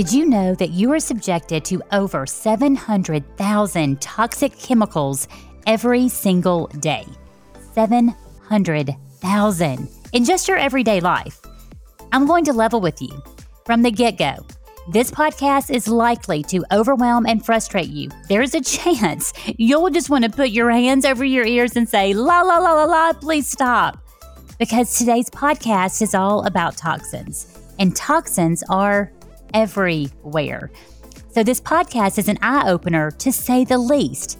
Did you know that you are subjected to over 700,000 toxic chemicals every single day? 700,000 in just your everyday life. I'm going to level with you from the get-go. This podcast is likely to overwhelm and frustrate you. There's a chance you'll just want to put your hands over your ears and say, la, la, la, la, la, please stop. Because today's podcast is all about toxins, and toxins are everywhere. So this podcast is an eye-opener, to say the least.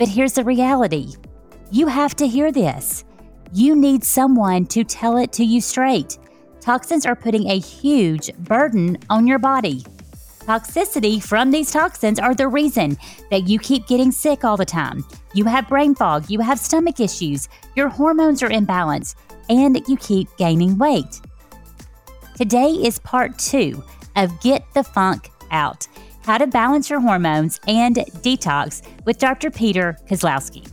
But here's the reality. You have to hear this. You need someone to tell it to you straight. Toxins are putting a huge burden on your body. Toxicity from these toxins are the reason that you keep getting sick all the time. You have brain fog, you have stomach issues, your hormones are imbalanced, and you keep gaining weight. Today is part 2 of Get the Funk Out, How to Balance Your Hormones and Detox with Dr. Peter Kozlowski.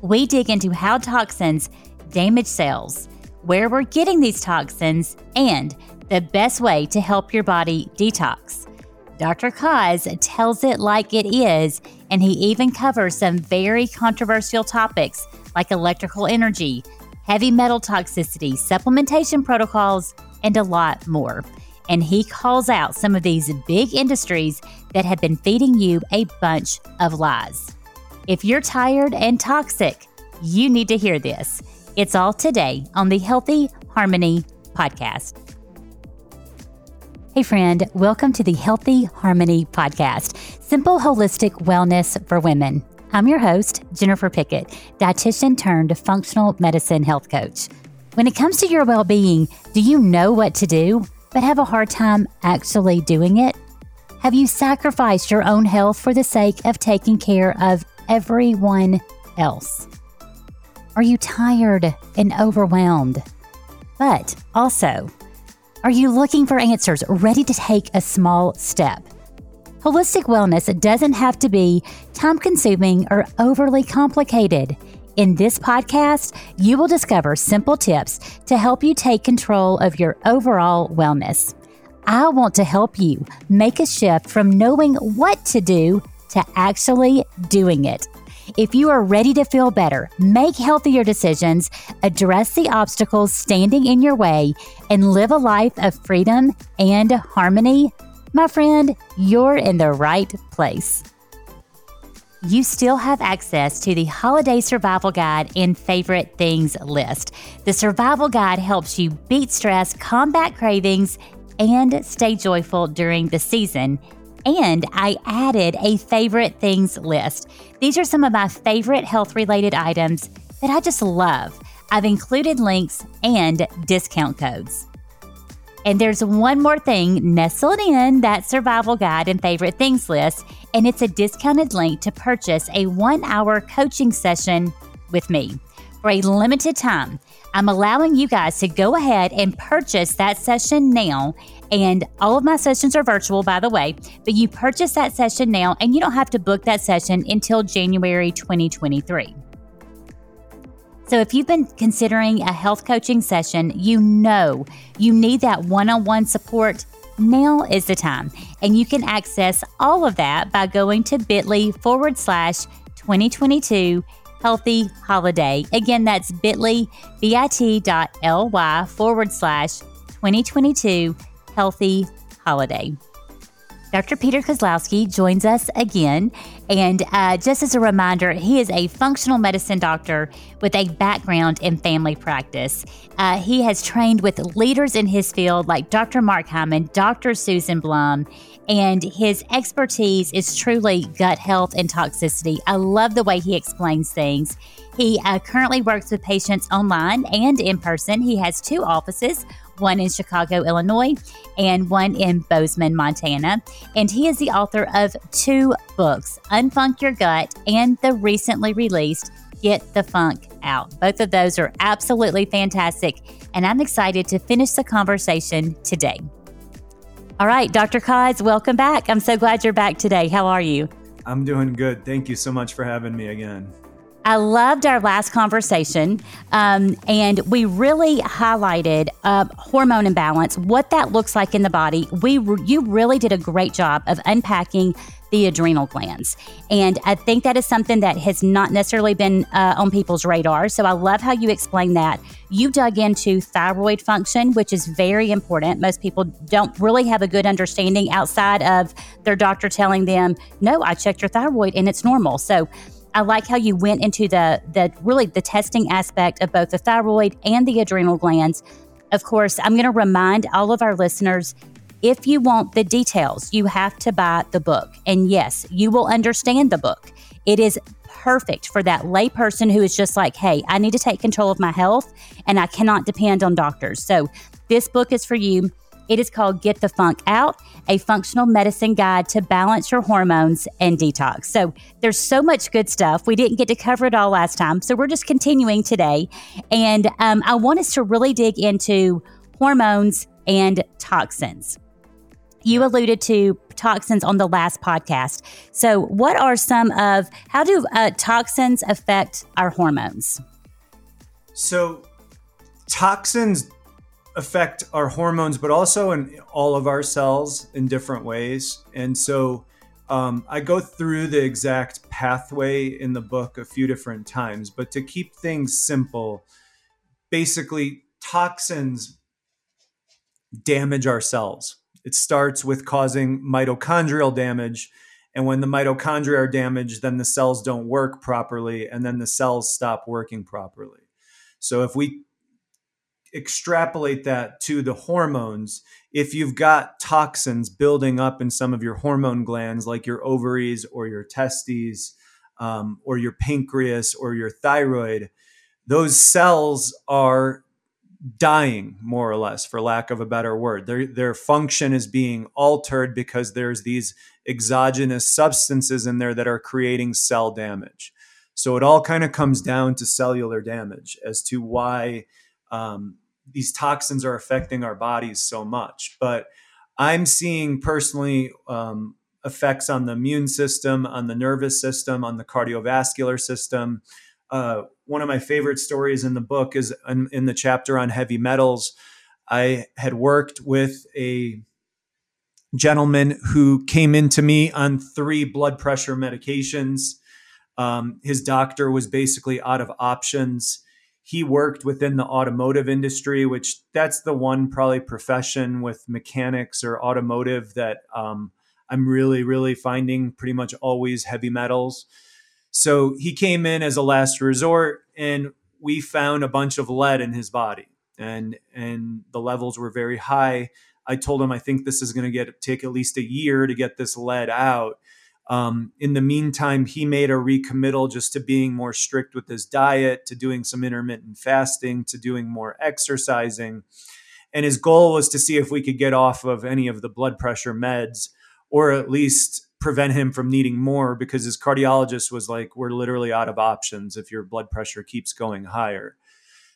We dig into how toxins damage cells, where we're getting these toxins, and the best way to help your body detox. Dr. Koz tells it like it is, and he even covers some very controversial topics like electrical energy, heavy metal toxicity, supplementation protocols, and a lot more. And he calls out some of these big industries that have been feeding you a bunch of lies. If you're tired and toxic, you need to hear this. It's all today on the Healthy Harmony podcast. Hey friend, welcome to the Healthy Harmony podcast, simple holistic wellness for women. I'm your host, Jennifer Pickett, dietitian turned functional medicine health coach. When it comes to your well-being, do you know what to do, but have a hard time actually doing it? Have you sacrificed your own health for the sake of taking care of everyone else? Are you tired and overwhelmed? But also, are you looking for answers, ready to take a small step? Holistic wellness doesn't have to be time-consuming or overly complicated. In this podcast, you will discover simple tips to help you take control of your overall wellness. I want to help you make a shift from knowing what to do to actually doing it. If you are ready to feel better, make healthier decisions, address the obstacles standing in your way, and live a life of freedom and harmony, my friend, you're in the right place. You still have access to the Holiday Survival Guide and Favorite Things list. The Survival Guide helps you beat stress, combat cravings, and stay joyful during the season. And I added a favorite things list. These are some of my favorite health-related items that I just love. I've included links and discount codes. And there's one more thing nestled in that survival guide and favorite things list, and it's a discounted link to purchase a 1-hour coaching session with me. For a limited time, I'm allowing you guys to go ahead and purchase that session now. And all of my sessions are virtual, by the way, but you purchase that session now and you don't have to book that session until January 2023. So if you've been considering a health coaching session, you know you need that one-on-one support. Now is the time. And you can access all of that by going to bit.ly/2022 Healthy Holiday. Again, that's bit.ly/2022 Healthy Holiday. Dr. Peter Kozlowski joins us again. And just as a reminder, he is a functional medicine doctor with a background in family practice. He has trained with leaders in his field like Dr. Mark Hyman, Dr. Susan Blum, and his expertise is truly gut health and toxicity. I love the way he explains things. He currently works with patients online and in person. He has 2 offices, one in Chicago, Illinois, and one in Bozeman, Montana. And he is the author of 2 books, Unfunk Your Gut and the recently released Get the Funk Out. Both of those are absolutely fantastic, and I'm excited to finish the conversation today. All right, Dr. Koz, welcome back. I'm so glad you're back today. How are you? I'm doing good. Thank you so much for having me again. I loved our last conversation, and we really highlighted hormone imbalance, what that looks like in the body. You really did a great job of unpacking the adrenal glands, and I think that is something that has not necessarily been on people's radar. So I love how you explained that. You dug into thyroid function, which is very important. Most people don't really have a good understanding outside of their doctor telling them, no, I checked your thyroid and it's normal. So I like how you went into the testing aspect of both the thyroid and the adrenal glands. Of course, I'm going to remind all of our listeners, if you want the details, you have to buy the book. And yes, you will understand the book. It is perfect for that layperson who is just like, hey, I need to take control of my health and I cannot depend on doctors. So this book is for you. It is called Get the Funk Out, a functional medicine guide to balance your hormones and detox. So there's so much good stuff. We didn't get to cover it all last time, so we're just continuing today. And I want us to really dig into hormones and toxins. You alluded to toxins on the last podcast. So what are how do toxins affect our hormones? So toxins affect our hormones, but also in all of our cells in different ways. And so I go through the exact pathway in the book a few different times, but to keep things simple, basically toxins damage our cells. It starts with causing mitochondrial damage. And when the mitochondria are damaged, then the cells don't work properly, and then the cells stop working properly. So if we extrapolate that to the hormones, if you've got toxins building up in some of your hormone glands, like your ovaries or your testes, or your pancreas or your thyroid, those cells are dying, more or less, for lack of a better word. Their function is being altered because there's these exogenous substances in there that are creating cell damage. So it all kind of comes down to cellular damage as to why these toxins are affecting our bodies so much. But I'm seeing personally effects on the immune system, on the nervous system, on the cardiovascular system. One of my favorite stories in the book is in the chapter on heavy metals. I had worked with a gentleman who came into me on 3 blood pressure medications. His doctor was basically out of options. He worked within the automotive industry, which that's the one probably profession with mechanics or automotive that I'm really, really finding pretty much always heavy metals. So he came in as a last resort, and we found a bunch of lead in his body, and the levels were very high. I told him, I think this is going to take at least a year to get this lead out. In the meantime, he made a recommittal just to being more strict with his diet, to doing some intermittent fasting, to doing more exercising. And his goal was to see if we could get off of any of the blood pressure meds, or at least prevent him from needing more, because his cardiologist was like, we're literally out of options if your blood pressure keeps going higher.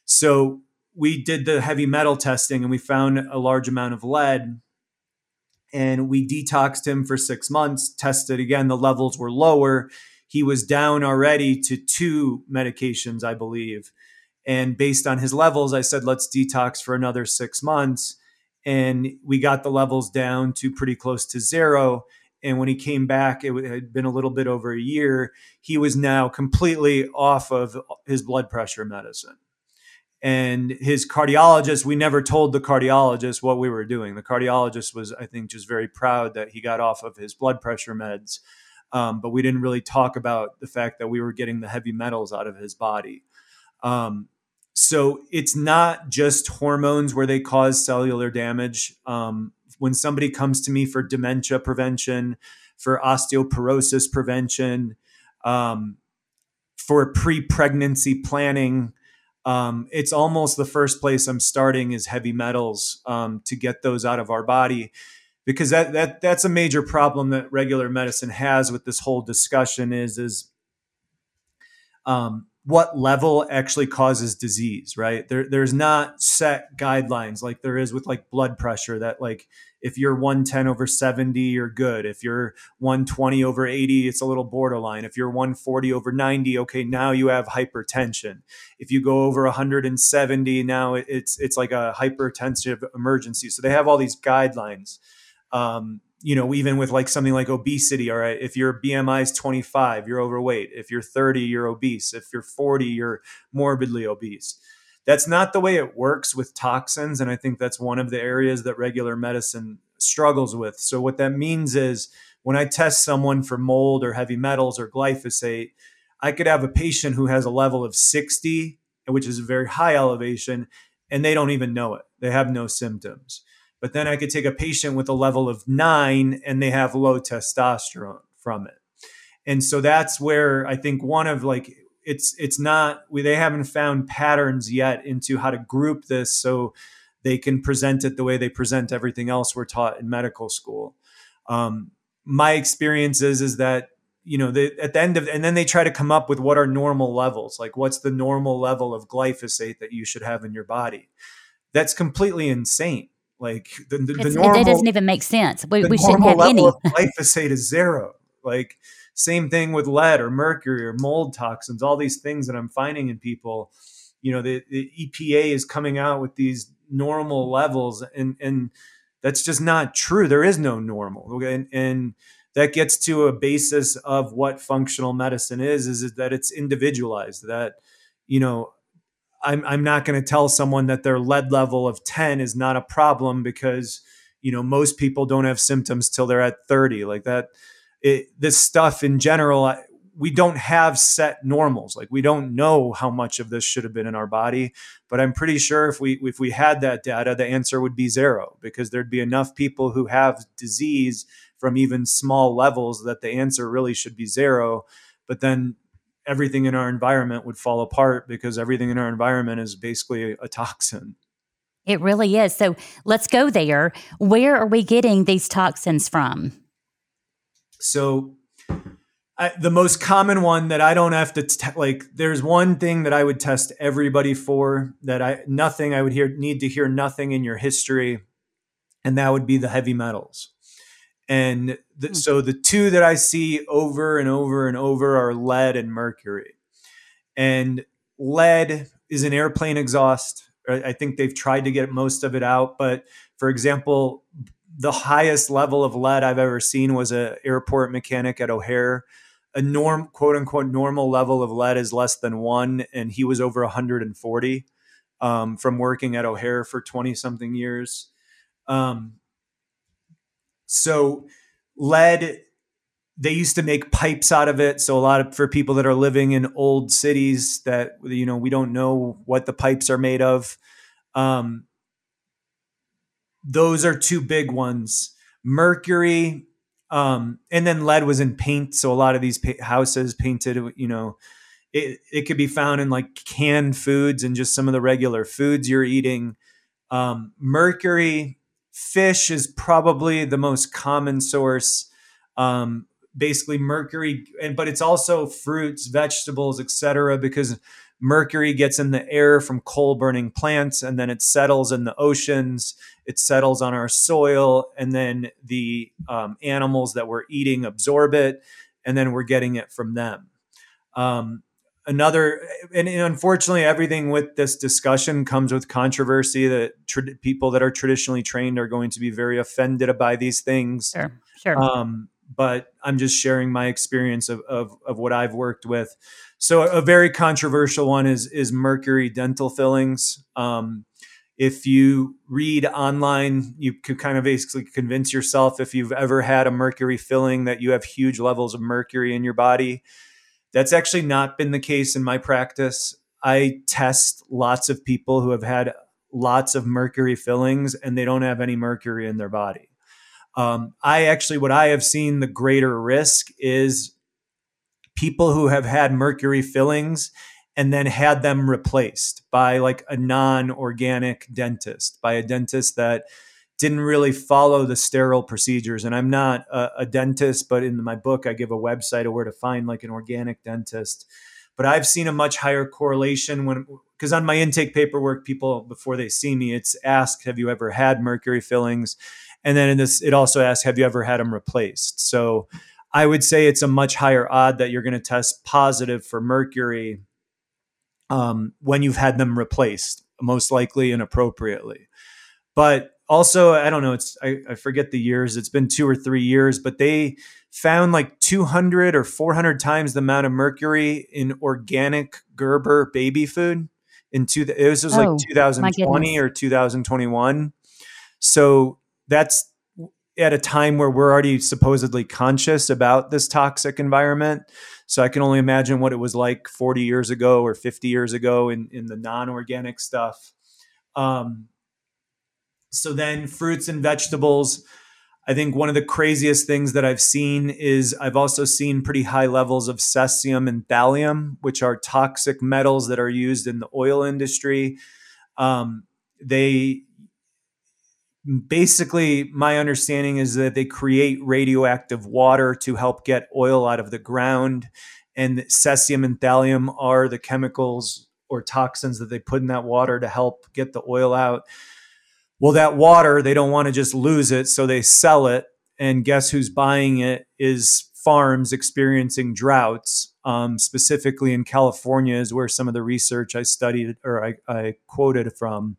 So we did the heavy metal testing, and we found a large amount of lead. And we detoxed him for 6 months, tested again, the levels were lower. He was down already to 2 medications, I believe. And based on his levels, I said, let's detox for another 6 months. And we got the levels down to pretty close to 0. And when he came back, it had been a little bit over a year. He was now completely off of his blood pressure medicine. And his cardiologist, we never told the cardiologist what we were doing. The cardiologist was, I think, just very proud that he got off of his blood pressure meds. But we didn't really talk about the fact that we were getting the heavy metals out of his body. So it's not just hormones where they cause cellular damage. When somebody comes to me for dementia prevention, for osteoporosis prevention, for pre-pregnancy planning, it's almost the first place I'm starting is heavy metals, to get those out of our body, because that's a major problem that regular medicine has with this whole discussion is what level actually causes disease, right? There's not set guidelines like there is with like blood pressure that like if you're 110 over 70, you're good. If you're 120 over 80, it's a little borderline. If you're 140 over 90, okay, now you have hypertension. If you go over 170, now it's like a hypertensive emergency. So they have all these guidelines. You know, even with like something like obesity, all right, if your BMI is 25, you're overweight. If you're 30, you're obese. If you're 40, you're morbidly obese. That's not the way it works with toxins. And I think that's one of the areas that regular medicine struggles with. So what that means is when I test someone for mold or heavy metals or glyphosate, I could have a patient who has a level of 60, which is a very high elevation, and they don't even know it. They have no symptoms. But then I could take a patient with a level of 9 and they have low testosterone from it. And so that's where I think one of like, they haven't found patterns yet into how to group this so they can present it the way they present everything else we're taught in medical school. My experience is that, you know, and then they try to come up with what are normal levels, like what's the normal level of glyphosate that you should have in your body. That's completely insane. Like the normal, that doesn't even make sense. We shouldn't have any. The normal level of glyphosate is 0. Like same thing with lead or mercury or mold toxins. All these things that I'm finding in people, you know, the EPA is coming out with these normal levels, and that's just not true. There is no normal, okay? And that gets to a basis of what functional medicine is that it's individualized. That, you know, I'm not going to tell someone that their lead level of 10 is not a problem because, you know, most people don't have symptoms till they're at 30. Like that, this stuff in general, we don't have set normals. Like we don't know how much of this should have been in our body, but I'm pretty sure if we had that data, the answer would be 0 because there'd be enough people who have disease from even small levels that the answer really should be 0. But then everything in our environment would fall apart because everything in our environment is basically a toxin. It really is. So let's go there. Where are we getting these toxins from? So the most common one that I don't have to there's one thing that I would test everybody for that need to hear nothing in your history. And that would be the heavy metals. And so the two that I see over and over and over are lead and mercury. And lead is an airplane exhaust. I think they've tried to get most of it out. But for example, the highest level of lead I've ever seen was an airport mechanic at O'Hare. A quote unquote normal level of lead is less than 1. And he was over 140 from working at O'Hare for 20 something years. So lead, they used to make pipes out of it. So for people that are living in old cities that, you know, we don't know what the pipes are made of. Those are two big ones. Mercury, and then lead was in paint. So a lot of these houses painted, you know, it could be found in like canned foods and just some of the regular foods you're eating. Mercury, fish is probably the most common source, basically mercury, but it's also fruits, vegetables, etc., because mercury gets in the air from coal burning plants and then it settles in the oceans, it settles on our soil, and then the animals that we're eating absorb it and then we're getting it from them. Another, and unfortunately, everything with this discussion comes with controversy that people that are traditionally trained are going to be very offended by these things. Sure. But I'm just sharing my experience of what I've worked with. So a very controversial one is mercury dental fillings. If you read online, you could kind of basically convince yourself if you've ever had a mercury filling that you have huge levels of mercury in your body. That's actually not been the case in my practice. I test lots of people who have had lots of mercury fillings and they don't have any mercury in their body. What I have seen the greater risk is people who have had mercury fillings and then had them replaced by like a non-organic dentist, by a dentist that didn't really follow the sterile procedures. And I'm not a dentist, but in my book, I give a website of where to find like an organic dentist. But I've seen a much higher correlation when, because on my intake paperwork, people, before they see me, it's asked, have you ever had mercury fillings? And then in this, it also asks, have you ever had them replaced? So I would say it's a much higher odd that you're going to test positive for mercury when you've had them replaced, most likely and appropriately. But also, I don't know, I forget the years, it's been 2 or 3 years, but they found like 200 or 400 times the amount of mercury in organic Gerber baby food. It was like 2020 or 2021. So that's at a time where we're already supposedly conscious about this toxic environment. So I can only imagine what it was like 40 years ago or 50 years ago in the non-organic stuff. So then fruits and vegetables, I think one of the craziest things that I've seen is I've also seen pretty high levels of cesium and thallium, which are toxic metals that are used in the oil industry. They basically, my understanding is that they create radioactive water to help get oil out of the ground. And cesium and thallium are the chemicals or toxins that they put in that water to help get the oil out. Well, that water, they don't want to just lose it, so they sell it. And guess who's buying it is farms experiencing droughts. Specifically in California is where some of the research I studied or I quoted from.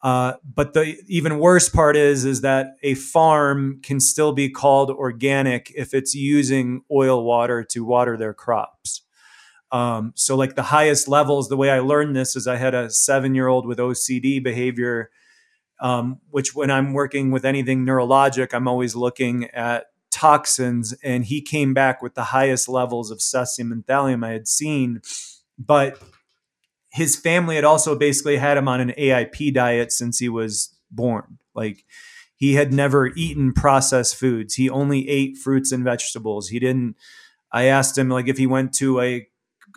But the even worse part is that a farm can still be called organic if it's using oil water to water their crops. So like the highest levels, the way I learned this is I had a 7-year-old with OCD behavior, which when I'm working with anything neurologic, I'm always looking at toxins. And he came back with the highest levels of cesium and thallium I had seen. But his family had also basically had him on an AIP diet since he was born. Like he had never eaten processed foods. He only ate fruits and vegetables. I asked him like if he went to a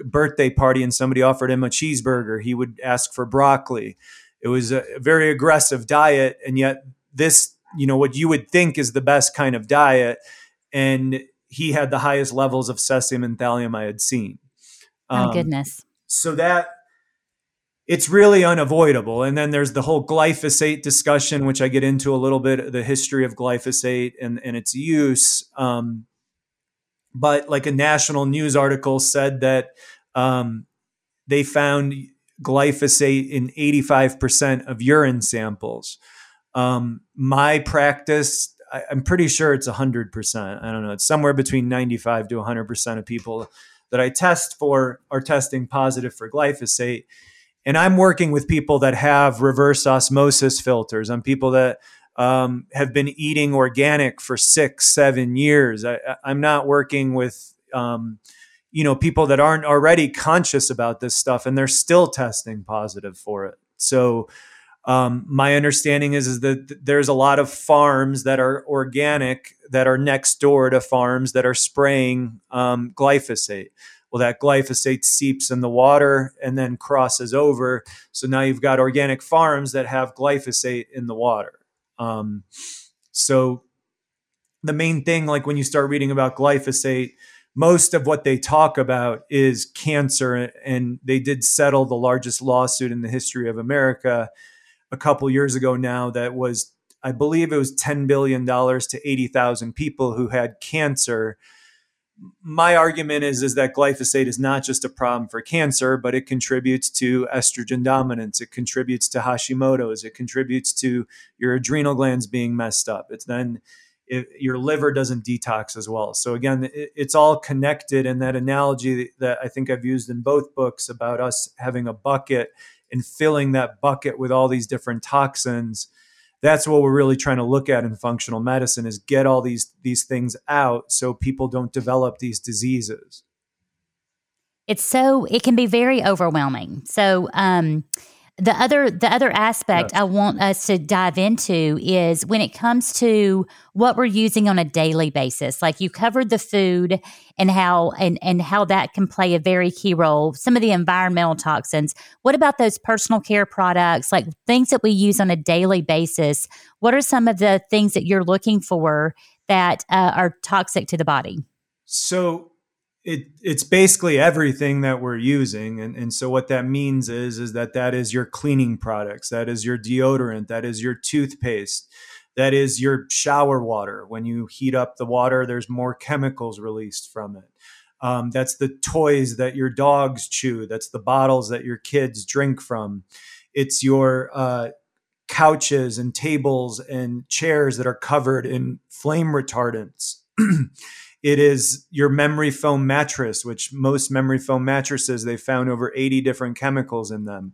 birthday party and somebody offered him a cheeseburger, he would ask for broccoli. It was a very aggressive diet. And yet this, you know, what you would think is the best kind of diet. And he had the highest levels of cesium and thallium I had seen. Oh, goodness. So that it's really unavoidable. And then there's the whole glyphosate discussion, which I get into a little bit, the history of glyphosate and its use. But like a national news article said that they found glyphosate in 85% of urine samples. My practice, I'm pretty sure it's 100%. I don't know. It's somewhere between 95 to 100% of people that I test for are testing positive for glyphosate. And I'm working with people that have reverse osmosis filters. I'm people that have been eating organic for 6-7 years. I'm not working with people that aren't already conscious about this stuff and they're still testing positive for it. So my understanding is that there's a lot of farms that are organic that are next door to farms that are spraying glyphosate. Well, that glyphosate seeps in the water and then crosses over. So now you've got organic farms that have glyphosate in the water. So the main thing, like when you start reading about glyphosate, most of what they talk about is cancer, and they did settle the largest lawsuit in the history of America a couple years ago now that was, I believe it was $10 billion to 80,000 people who had cancer. My argument is that glyphosate is not just a problem for cancer, but it contributes to estrogen dominance. It contributes to Hashimoto's. It contributes to your adrenal glands being messed up. Your liver doesn't detox as well. So again, it's all connected. And that analogy that I think I've used in both books about us having a bucket and filling that bucket with all these different toxins, that's what we're really trying to look at in functional medicine is get all these things out so people don't develop these diseases. It can be very overwhelming. So the other aspect I want us to dive into is when it comes to what we're using on a daily basis. Like you covered the food and how that can play a very key role. Some of the environmental toxins. What about those personal care products, like things that we use on a daily basis? What are some of the things that you're looking for that are toxic to the body? So It's basically everything that we're using. And so what that means is that is your cleaning products, that is your deodorant, that is your toothpaste, that is your shower water. When you heat up the water, there's more chemicals released from it. That's the toys that your dogs chew. That's the bottles that your kids drink from. It's your couches and tables and chairs that are covered in flame retardants. It is your memory foam mattress, which most memory foam mattresses, they found over 80 different chemicals in them.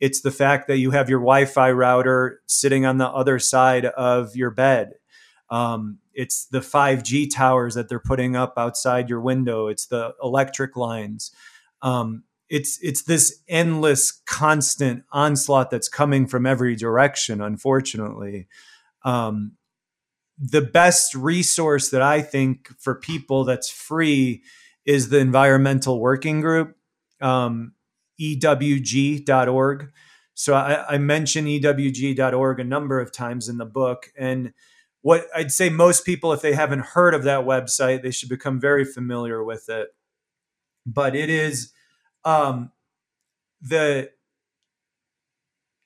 It's the fact that you have your Wi-Fi router sitting on the other side of your bed. It's the 5G towers that they're putting up outside your window. It's the electric lines. It's this endless, constant onslaught that's coming from every direction, unfortunately. The best resource that I think for people that's free is the Environmental Working Group, EWG.org. So I mentioned EWG.org a number of times in the book. And what I'd say most people, if they haven't heard of that website, they should become very familiar with it. But it is the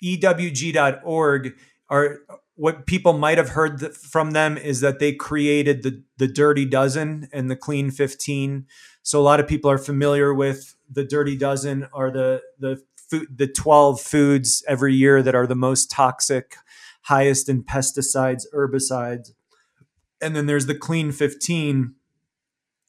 EWG.org are... What people might have heard from them is that they created the Dirty Dozen and the Clean 15. So a lot of people are familiar with the Dirty Dozen are the 12 foods every year that are the most toxic, highest in pesticides, herbicides. And then there's the Clean 15,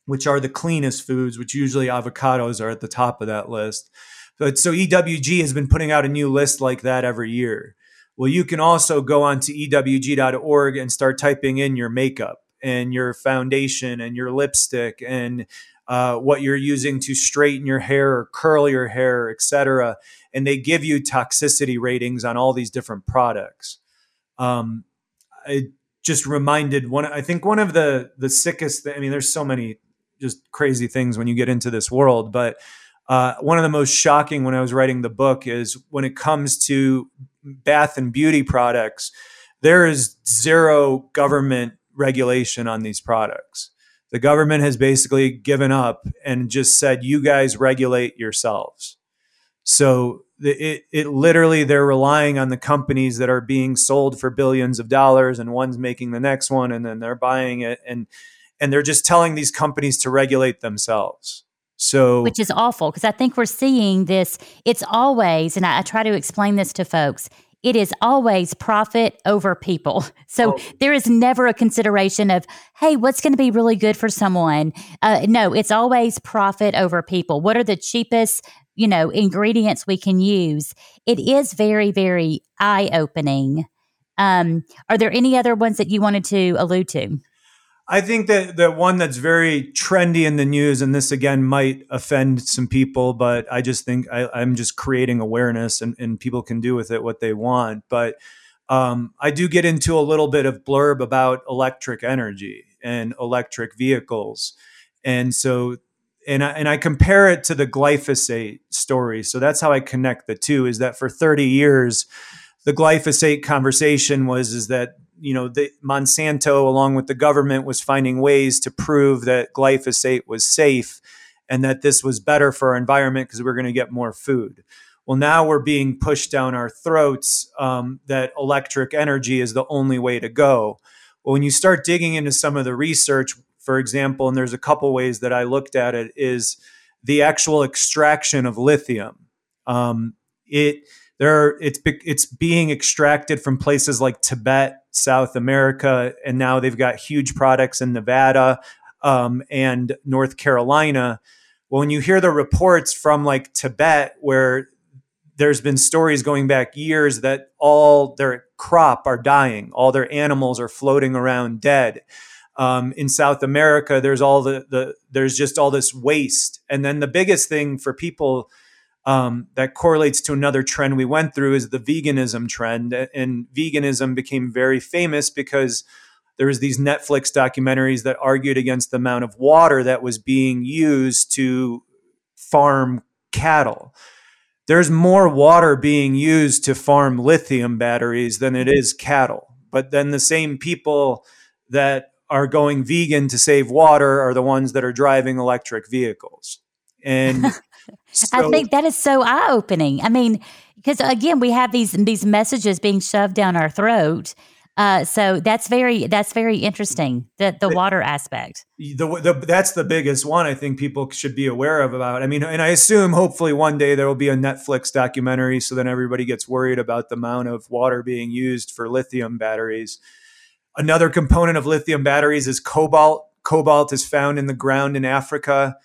which are the cleanest foods, which usually avocados are at the top of that list. But so EWG has been putting out a new list like that every year. Well, you can also go on to EWG.org and start typing in your makeup and your foundation and your lipstick and what you're using to straighten your hair or curl your hair, et cetera. And they give you toxicity ratings on all these different products. I just reminded one of the sickest things, I mean, there's so many just crazy things when you get into this world, but one of the most shocking when I was writing the book is when it comes to bath and beauty products, there is zero government regulation on these products. The government has basically given up and just said, you guys regulate yourselves. So it literally, they're relying on the companies that are being sold for billions of dollars and one's making the next one and then they're buying it. And they're just telling these companies to regulate themselves. So, which is awful because I think we're seeing this. It's always, and I try to explain this to folks, it is always profit over people. So there is never a consideration of, hey, what's going to be really good for someone? No, it's always profit over people. What are the cheapest, ingredients we can use? It is very, very eye-opening. Are there any other ones that you wanted to allude to? I think that the one that's very trendy in the news, and this again might offend some people, but I just think I'm just creating awareness and people can do with it what they want. But I do get into a little bit of blurb about electric energy and electric vehicles. And so, and I compare it to the glyphosate story. So that's how I connect the two is that for 30 years, the glyphosate conversation was that the Monsanto, along with the government, was finding ways to prove that glyphosate was safe and that this was better for our environment because we were going to get more food. Well, now we're being pushed down our throats that electric energy is the only way to go. Well, when you start digging into some of the research, for example, and there's a couple ways that I looked at it, is the actual extraction of lithium. It's being extracted from places like Tibet, South America, and now they've got huge products in Nevada and North Carolina. Well, when you hear the reports from like Tibet, where there's been stories going back years that all their crop are dying, all their animals are floating around dead. In South America, there's all there's just all this waste. And then the biggest thing for people that correlates to another trend we went through is the veganism trend. And veganism became very famous because there was these Netflix documentaries that argued against the amount of water that was being used to farm cattle. There's more water being used to farm lithium batteries than it is cattle. But then the same people that are going vegan to save water are the ones that are driving electric vehicles. And I think that is so eye-opening. I mean, because again, we have these messages being shoved down our throat. So that's very interesting, the water aspect. That's the biggest one I think people should be aware of about. I mean, and I assume hopefully one day there will be a Netflix documentary so then everybody gets worried about the amount of water being used for lithium batteries. Another component of lithium batteries is cobalt. Cobalt is found in the ground in Africa.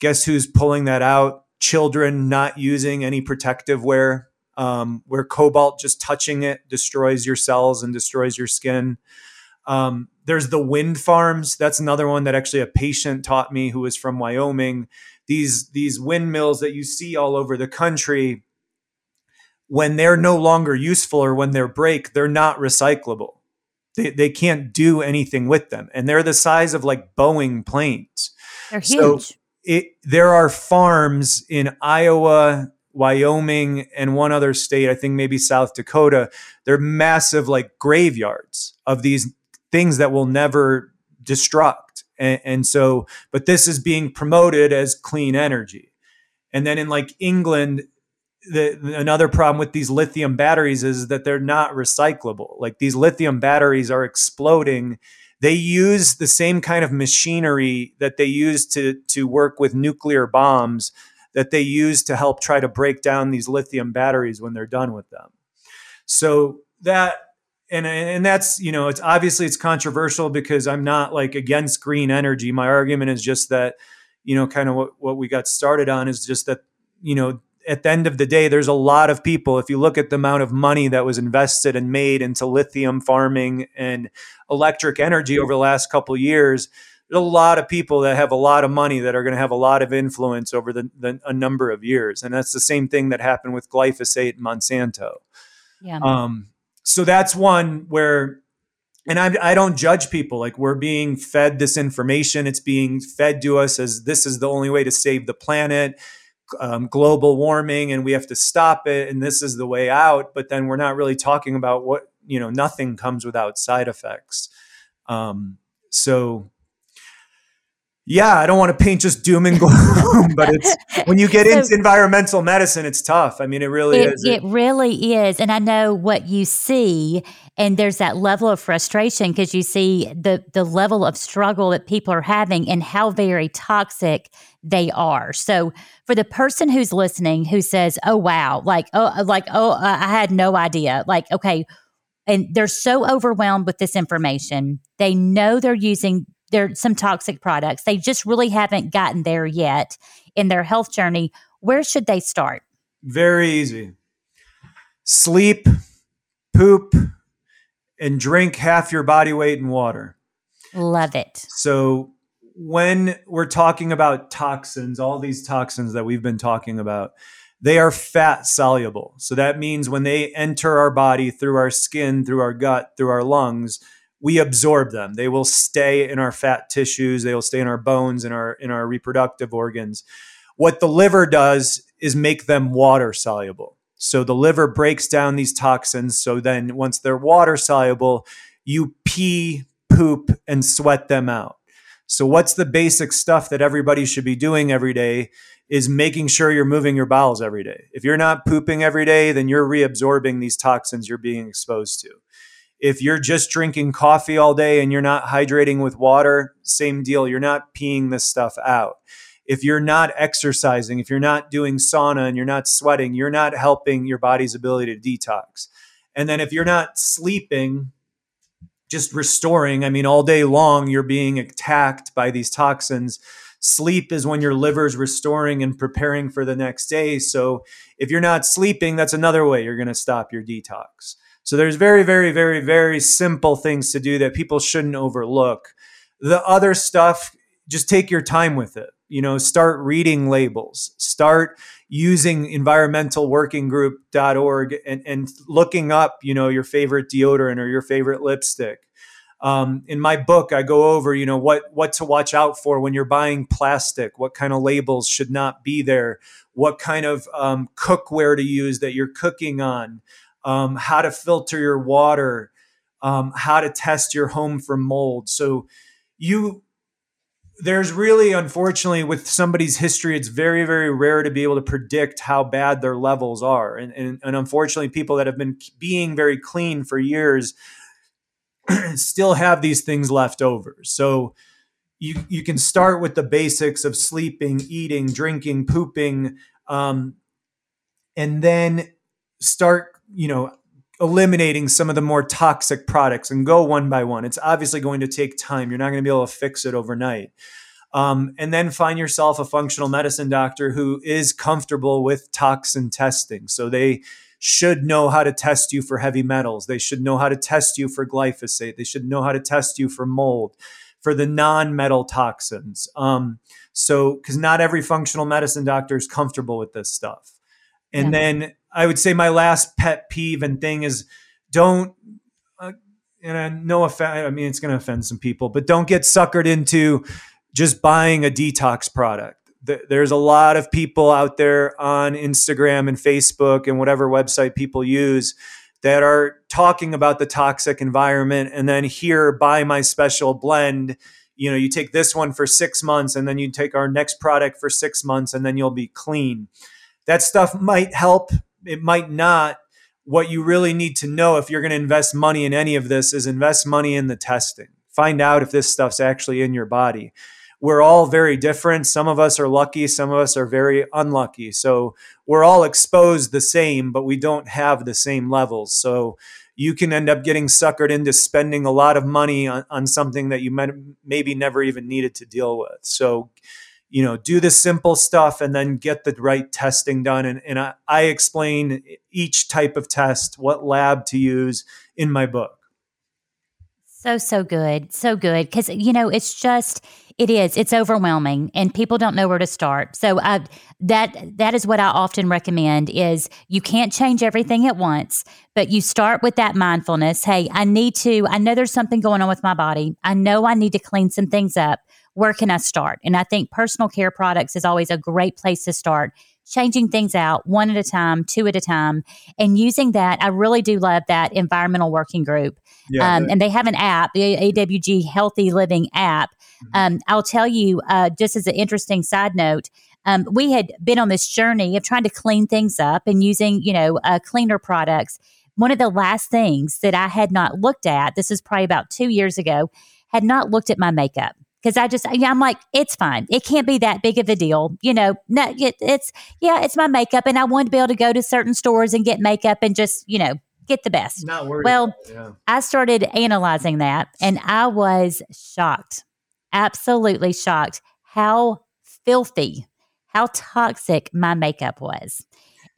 Guess who's pulling that out? Children not using any protective wear. Where cobalt, just touching it destroys your cells and destroys your skin. There's the wind farms. That's another one that actually a patient taught me who was from Wyoming. These windmills that you see all over the country, when they're no longer useful or when they break, they're not recyclable. They can't do anything with them. And they're the size of like Boeing planes. They're huge. So there are farms in Iowa, Wyoming, and one other state, I think maybe South Dakota. They're massive like graveyards of these things that will never destruct. And so, but this is being promoted as clean energy. And then in like England, another problem with these lithium batteries is that they're not recyclable. Like these lithium batteries are exploding. They use the same kind of machinery that they use to work with nuclear bombs that they use to help try to break down these lithium batteries when they're done with them. So that, and that's, you know, it's obviously it's controversial because I'm not like against green energy. My argument is just that, you know, kind of what we got started on is just that, you know, at the end of the day, there's a lot of people, if you look at the amount of money that was invested and made into lithium farming and electric energy over the last couple of years, there's a lot of people that have a lot of money that are going to have a lot of influence over a number of years. And that's the same thing that happened with glyphosate and Monsanto. Yeah. So that's one where, and I don't judge people. Like we're being fed this information. It's being fed to us as this is the only way to save the planet, global warming, and we have to stop it. And this is the way out. But then we're not really talking about what, you know, nothing comes without side effects. So yeah, I don't want to paint just doom and gloom, but it's when you get into environmental medicine, it's tough. I mean, it really is. It really is. And I know what you see, and there's that level of frustration because you see the level of struggle that people are having and how very toxic they are. So for the person who's listening who says, oh, wow, I had no idea, like, okay, and they're so overwhelmed with this information. They know they're using there's some toxic products. They just really haven't gotten there yet in their health journey. Where should they start? Very easy. Sleep, poop, and drink half your body weight in water. Love it. So when we're talking about toxins, all these toxins that we've been talking about, they are fat soluble. So that means when they enter our body through our skin, through our gut, through our lungs, we absorb them. They will stay in our fat tissues. They will stay in our bones, in our reproductive organs. What the liver does is make them water soluble. So the liver breaks down these toxins. So then once they're water soluble, you pee, poop, and sweat them out. So what's the basic stuff that everybody should be doing every day is making sure you're moving your bowels every day. If you're not pooping every day, then you're reabsorbing these toxins you're being exposed to. If you're just drinking coffee all day and you're not hydrating with water, same deal. You're not peeing this stuff out. If you're not exercising, if you're not doing sauna and you're not sweating, you're not helping your body's ability to detox. And then if you're not sleeping, just restoring, I mean, all day long, you're being attacked by these toxins. Sleep is when your liver's restoring and preparing for the next day. So if you're not sleeping, that's another way you're going to stop your detox. So there's very, very, very, very simple things to do that people shouldn't overlook. The other stuff, just take your time with it. You know, start reading labels, start using environmentalworkinggroup.org and looking up, you know, your favorite deodorant or your favorite lipstick. In my book, I go over, you know, what to watch out for when you're buying plastic, what kind of labels should not be there, what kind of cookware to use that you're cooking on. How to filter your water, how to test your home for mold. So There's really, unfortunately, with somebody's history, it's very, very rare to be able to predict how bad their levels are. And unfortunately, people that have been being very clean for years still have these things left over. So you can start with the basics of sleeping, eating, drinking, pooping, and then start, eliminating some of the more toxic products and go one by one. It's obviously going to take time. You're not going to be able to fix it overnight. And then find yourself a functional medicine doctor who is comfortable with toxin testing. So they should know how to test you for heavy metals. They should know how to test you for glyphosate. They should know how to test you for mold, for the non-metal toxins. So, because not every functional medicine doctor is comfortable with this stuff. And then I would say my last pet peeve and thing is it's going to offend some people, but don't get suckered into just buying a detox product. There's a lot of people out there on Instagram and Facebook and whatever website people use that are talking about the toxic environment. And then here, buy my special blend. You take this one for 6 months and then you take our next product for 6 months and then you'll be clean. That stuff might help. It might not. What you really need to know if you're going to invest money in any of this is invest money in the testing. Find out if this stuff's actually in your body. We're all very different. Some of us are lucky. Some of us are very unlucky. So we're all exposed the same, but we don't have the same levels. So you can end up getting suckered into spending a lot of money on something that you maybe never even needed to deal with. So do the simple stuff and then get the right testing done. And I explain each type of test, what lab to use in my book. So good. So good. Because, it's overwhelming and people don't know where to start. So that is what I often recommend is you can't change everything at once, but you start with that mindfulness. Hey, I know there's something going on with my body. I know I need to clean some things up. Where can I start? And I think personal care products is always a great place to start, changing things out one at a time, two at a time, and using that. I really do love that Environmental Working Group. Yeah, and they have an app, the AWG Healthy Living app. Mm-hmm. I'll tell you, just as an interesting side note, we had been on this journey of trying to clean things up and using, cleaner products. One of the last things that I had not looked at, this is probably about 2 years ago, had not looked at my makeup. Because I'm like, it's fine. It can't be that big of a deal. It's my makeup. And I wanted to be able to go to certain stores and get makeup and just, get the best. Not worried. Well, yeah. I started analyzing that and I was shocked, absolutely shocked how filthy, how toxic my makeup was.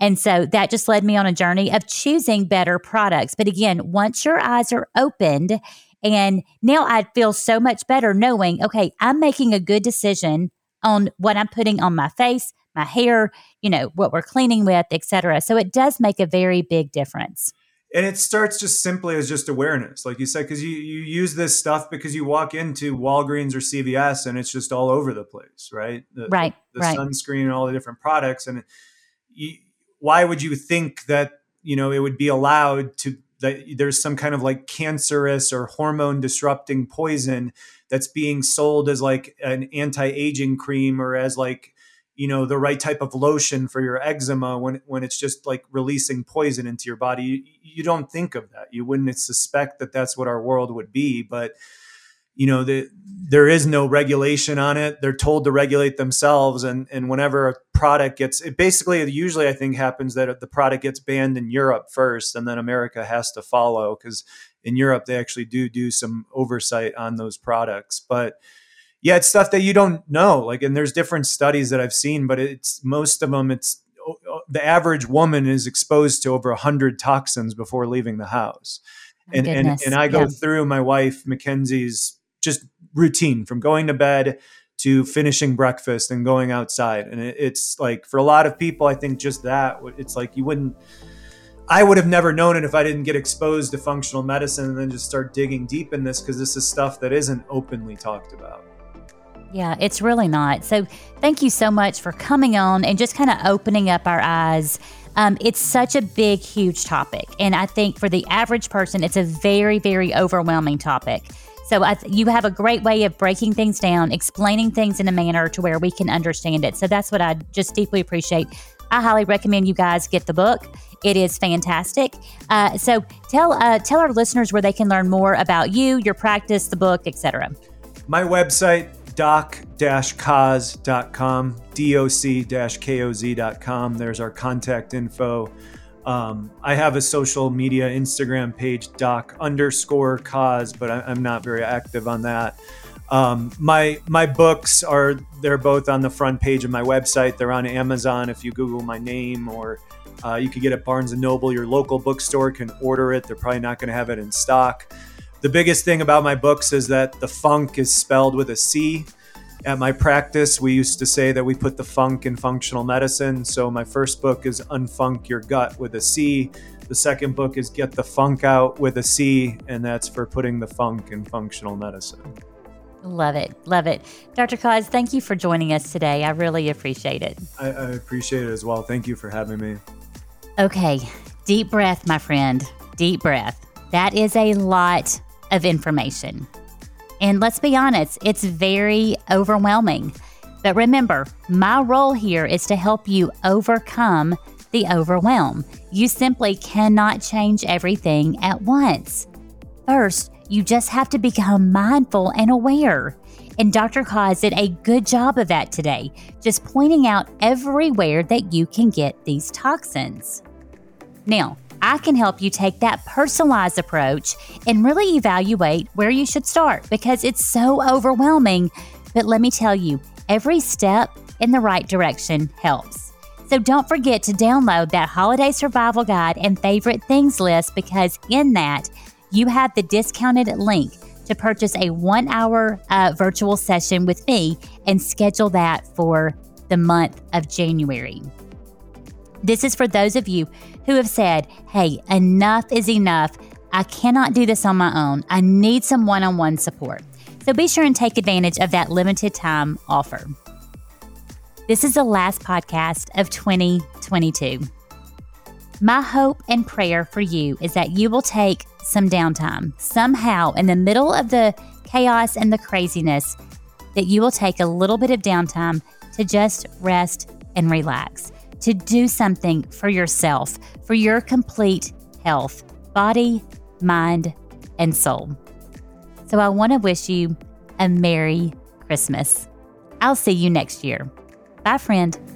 And so that just led me on a journey of choosing better products. But again, once your eyes are opened, and now I feel so much better knowing, okay, I'm making a good decision on what I'm putting on my face, my hair, what we're cleaning with, et cetera. So it does make a very big difference. And it starts just simply as just awareness, like you said, because you use this stuff because you walk into Walgreens or CVS and it's just all over the place, right? The sunscreen and all the different products. And why would you think that, it would be allowed to, that there's some kind of like cancerous or hormone disrupting poison that's being sold as like an anti-aging cream or as like, the right type of lotion for your eczema when it's just like releasing poison into your body. You don't think of that. You wouldn't suspect that that's what our world would be, but there is no regulation on it. They're told to regulate themselves. And whenever a product usually I think happens that the product gets banned in Europe first, and then America has to follow, because in Europe, they actually do some oversight on those products. But yeah, it's stuff that you don't know. And there's different studies that I've seen, but most of them, the average woman is exposed to over 100 toxins before leaving the house. And I go through my wife, Mackenzie's, just routine from going to bed to finishing breakfast and going outside. And it's like, for a lot of people, I think just that, it's like I would have never known it if I didn't get exposed to functional medicine and then just start digging deep in this, because this is stuff that isn't openly talked about. Yeah, it's really not. So thank you so much for coming on and just kind of opening up our eyes. It's such a big, huge topic. And I think for the average person, it's a very, very overwhelming topic. So you have a great way of breaking things down, explaining things in a manner to where we can understand it. So that's what I just deeply appreciate. I highly recommend you guys get the book. It is fantastic. So tell our listeners where they can learn more about you, your practice, the book, etc. My website, doc-koz.com, doc-koz.com. There's our contact info. I have a social media Instagram page, doc_koz, but I'm not very active on that. My books they're both on the front page of my website. They're on Amazon. If you Google my name, or you could get it at Barnes & Noble. Your local bookstore can order it. They're probably not going to have it in stock. The biggest thing about my books is that the funk is spelled with a C. At my practice, we used to say that we put the funk in functional medicine. So my first book is Unfunk Your Gut with a C. The second book is Get the Funk Out with a C, and that's for putting the funk in functional medicine. Love it. Love it. Dr. Koz, thank you for joining us today. I really appreciate it. I appreciate it as well. Thank you for having me. Okay. Deep breath, my friend. Deep breath. That is a lot of information. And let's be honest, it's very overwhelming. But remember, my role here is to help you overcome the overwhelm. You simply cannot change everything at once. First, you just have to become mindful and aware. And Dr. Koz did a good job of that today, just pointing out everywhere that you can get these toxins. Now, I can help you take that personalized approach and really evaluate where you should start, because it's so overwhelming. But let me tell you, every step in the right direction helps. So don't forget to download that holiday survival guide and favorite things list, because in that you have the discounted link to purchase a 1-hour virtual session with me and schedule that for the month of January. This is for those of you who have said, hey, enough is enough. I cannot do this on my own. I need some one-on-one support. So be sure and take advantage of that limited time offer. This is the last podcast of 2022. My hope and prayer for you is that you will take some downtime somehow in the middle of the chaos and the craziness, that you will take a little bit of downtime to just rest and relax, to do something for yourself, for your complete health, body, mind, and soul. So I want to wish you a Merry Christmas. I'll see you next year. Bye, friend.